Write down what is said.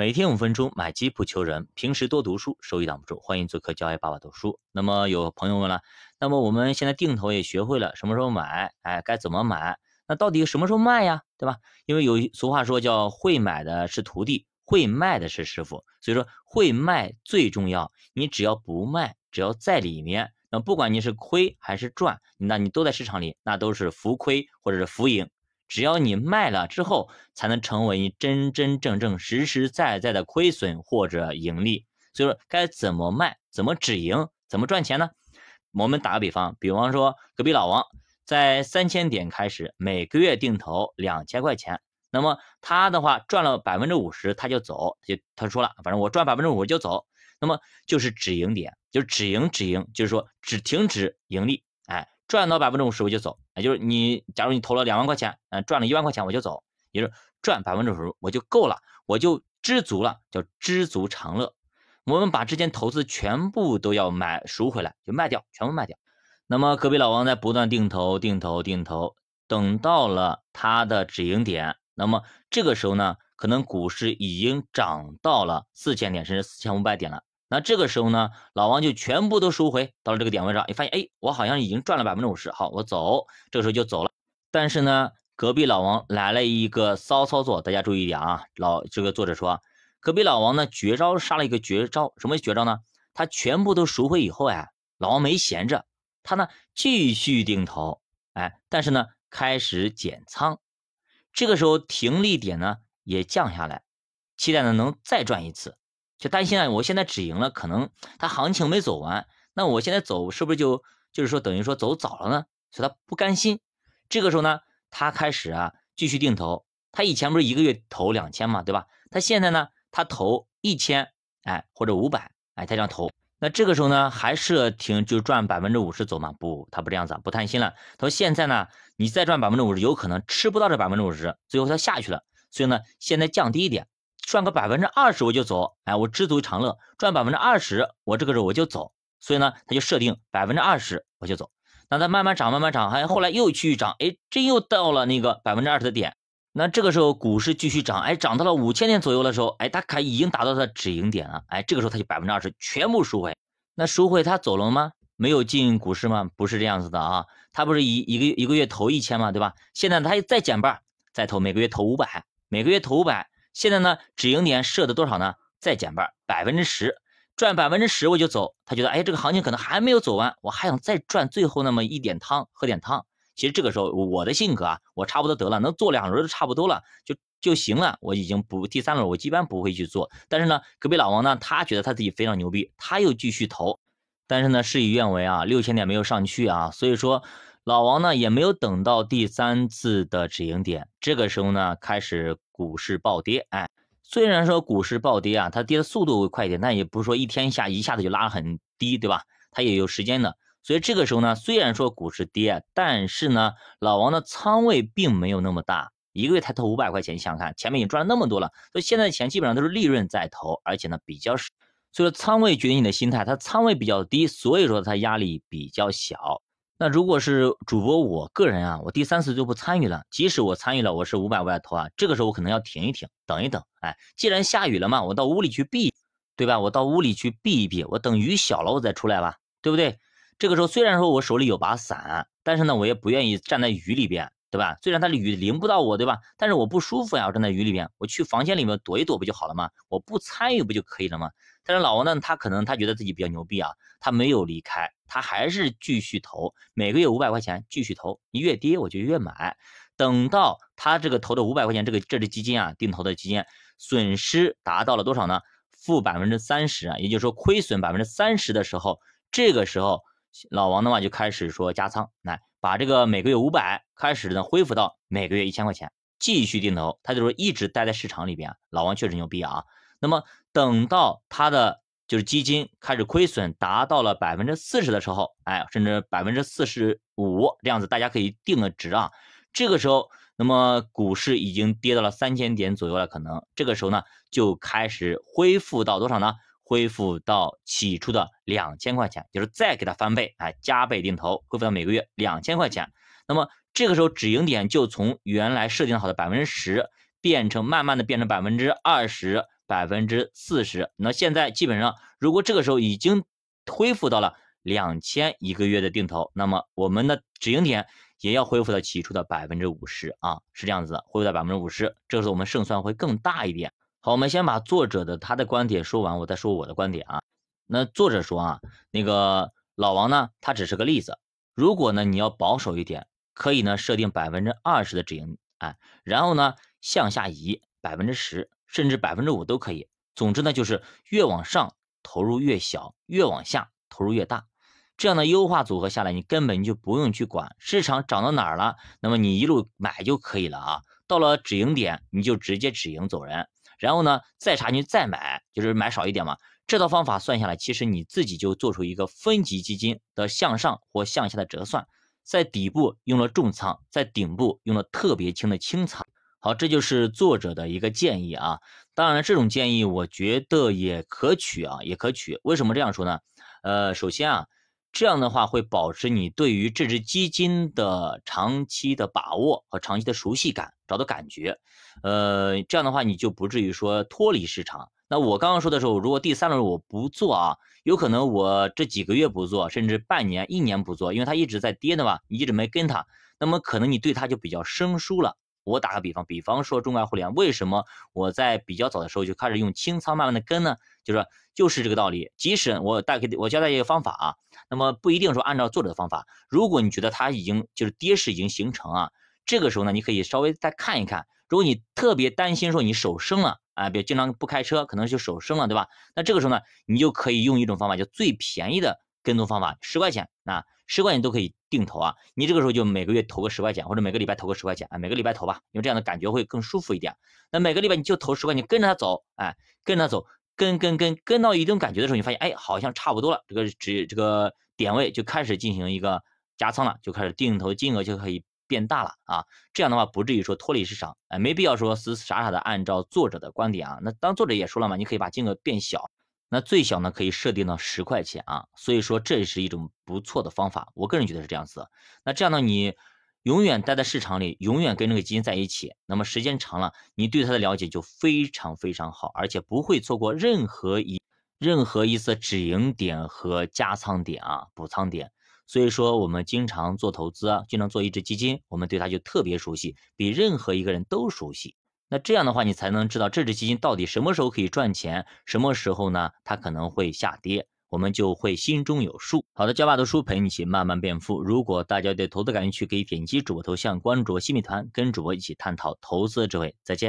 每天5分钟，买基不求人，平时多读书，收益挡不住。欢迎做客教爱爸爸读书。那么有朋友问了，那么我们现在定投也学会了什么时候买，该怎么买，那到底什么时候卖呀，对吧？因为有俗话说叫会买的是徒弟，会卖的是师傅，所以说会卖最重要。你只要不卖，只要在里面，那不管你是亏还是赚，那你都在市场里，那都是浮亏或者是浮盈。只要你卖了之后，才能成为你真正实实在在的亏损或者盈利。所以说该怎么卖，怎么止盈，怎么赚钱呢？我们打个比方，比方说隔壁老王在3000点开始，每个月定投2000块钱。那么他的话赚了 50%， 他就走，他说了，反正我赚 50% 就走。那么就是止盈点，就是止盈，就是说只停止盈利，赚到 50% 我就走，就是你假如你投了2万块钱，赚了1万块钱我就走，也就是赚 50% 我就够了，我就知足了，叫知足常乐。我们把之前投资全部都要赎回来，就卖掉，全部卖掉。那么隔壁老王在不断定投，等到了他的止盈点，那么这个时候呢，可能股市已经涨到了4000点甚至4500点了。那这个时候呢，老王就全部都赎回到了这个点位上，你发现我好像已经赚了 50%， 好，我走，这个时候就走了。但是呢，隔壁老王来了一个骚操作，大家注意一点啊。这个作者说，隔壁老王呢绝招杀了一个绝招，什么绝招呢？他全部都赎回以后，老王没闲着，他呢继续定投，但是呢开始减仓。这个时候停利点呢也降下来，期待呢能再赚一次，就担心我现在止盈了，可能它行情没走完，那我现在走是不是就是说等于说走早了呢？所以他不甘心。这个时候呢，他开始继续定投。他以前不是一个月投2000嘛，对吧？他现在呢，他投1000，或者500，他这样投。那这个时候呢，还设停就赚 50% 走嘛？不，他不这样子，不贪心了。他说现在呢，你再赚 50%， 有可能吃不到这 50%， 最后他下去了。所以呢，现在降低一点，赚个 20% 我就走，我知足常乐，赚 20%， 我这个时候我就走。所以呢，他就设定 20% 我就走。那他慢慢涨，后来又去涨，真又到了那个 20% 的点。那这个时候股市继续涨，涨到了5000点左右的时候，他已经达到他的止盈点了，这个时候他就 20% 全部赎回。那赎回他走了吗？没有进股市吗？不是这样子的啊，他不是一个月投1000嘛，对吧？现在他再减半，再投，每个月投500，现在呢止盈点设的多少呢？再减半， 10%， 赚 10% 我就走。他觉得这个行情可能还没有走完，我还想再赚最后那么一点汤，喝点汤。其实这个时候我的性格我差不多得了，能做2轮差不多了就行了，我已经不，第3轮我基本不会去做。但是呢，隔壁老王呢，他觉得他自己非常牛逼，他又继续投。但是呢，事与愿违6000点没有上去所以说老王呢也没有等到第3次的止盈点。这个时候呢，开始股市暴跌。虽然说股市暴跌它跌的速度会快一点，但也不是说一下子就拉很低，对吧？它也有时间的。所以这个时候呢，虽然说股市跌，但是呢，老王的仓位并没有那么大，一个月才投500块钱，想想看，前面已经赚了那么多了，所以现在的钱基本上都是利润在投，而且呢比较少。所以说仓位决定你的心态，它仓位比较低，所以说它压力比较小。那如果是主播我个人我第3次就不参与了，即使我参与了，我是500投这个时候我可能要停一停，等一等，既然下雨了嘛，我到屋里去避，对吧？我到屋里去避一避，我等雨小了我再出来吧，对不对？这个时候虽然说我手里有把伞，但是呢我也不愿意站在雨里边，对吧？虽然它的雨淋不到我，对吧？但是我不舒服我站在雨里边，我去房间里面躲一躲不就好了吗？我不参与不就可以了吗？但是老王呢，他可能他觉得自己比较牛逼他没有离开，他还是继续投，每个月500块钱继续投，你越跌我就越买。等到他这个投的500块钱，这只基金定投的基金损失达到了多少呢？负 30%， 也就是说亏损 30% 的时候，这个时候老王的话就开始说加仓，把这个每个月500开始呢恢复到每个月1000块钱，继续定投。他就说一直待在市场里边，老王确实牛逼啊。那么等到他的就是基金开始亏损达到了 40% 的时候，甚至 45% 这样子，大家可以定个值啊。这个时候，那么股市已经跌到了3000点左右了，可能这个时候呢就开始恢复到多少呢？恢复到起初的2000块钱，就是再给它翻倍，加倍定投，恢复到每个月2000块钱。那么这个时候止盈点就从原来设定好的 10% 变成慢慢的变成 20%、40%。那现在基本上，如果这个时候已经恢复到了2000一个月的定投，那么我们的止盈点也要恢复到起初的50%啊，是这样子的，恢复到50%，这个时候我们胜算会更大一点。好，我们先把作者的他的观点说完，我再说我的观点啊。那作者说啊，那个老王呢，他只是个例子。如果呢你要保守一点，可以呢设定20%的止盈，哎，然后呢向下移10%甚至5%都可以。总之呢就是越往上投入越小，越往下投入越大。这样的优化组合下来，你根本就不用去管市场涨到哪儿了，那么你一路买就可以了啊。到了止盈点，你就直接止盈走人，然后呢再查询再买，就是买少一点嘛。这套方法算下来，其实你自己就做出一个分级基金的向上或向下的折算，在底部用了重仓，在顶部用了特别轻的轻仓。好，这就是作者的一个建议啊。当然这种建议我觉得也可取啊，也可取。为什么这样说呢？首先啊，这样的话会保持你对于这只基金的长期的把握和长期的熟悉感，找到感觉。这样的话你就不至于说脱离市场。那我刚刚说的时候，如果第三轮我不做啊，有可能我这几个月不做，甚至半年一年不做，因为它一直在跌的嘛，你一直没跟它，那么可能你对它就比较生疏了。我打个比方说中概互联，为什么我在比较早的时候就开始用清仓慢慢的跟呢？就是这个道理。即使我交代一个方法啊，那么不一定说按照作者的方法，如果你觉得它已经就是跌势已经形成啊，这个时候呢你可以稍微再看一看。如果你特别担心说你手生了啊，比如经常不开车，可能就手生了，对吧？那这个时候呢，你就可以用一种方法，就最便宜的跟踪方法，10块钱啊，10块钱都可以定投啊。你这个时候就每个月投个10块钱，或者每个礼拜投个10块钱啊，每个礼拜投吧，因为这样的感觉会更舒服一点。那每个礼拜你就投10块钱，跟着它走，哎，跟着它走，跟到一定感觉的时候，你发现哎，好像差不多了，这个点位就开始进行一个加仓了，就开始定投金额就可以变大了啊，这样的话不至于说脱离市场，哎，没必要说死死傻傻的按照作者的观点啊。那当作者也说了嘛，你可以把金额变小，那最小呢可以设定到10块钱啊，所以说这是一种不错的方法，我个人觉得是这样子。那这样呢，你永远待在市场里，永远跟这个基金在一起，那么时间长了，你对它的了解就非常非常好，而且不会错过任何一次止盈点和加仓点啊，补仓点。所以说我们经常做投资啊，经常做一只基金，我们对它就特别熟悉，比任何一个人都熟悉。那这样的话你才能知道这只基金到底什么时候可以赚钱，什么时候呢它可能会下跌，我们就会心中有数。好的，教爸读书陪你一起慢慢变富。如果大家对投资感兴趣，可以点击主播头像关注我新米团，跟主播一起探讨投资智慧。再见。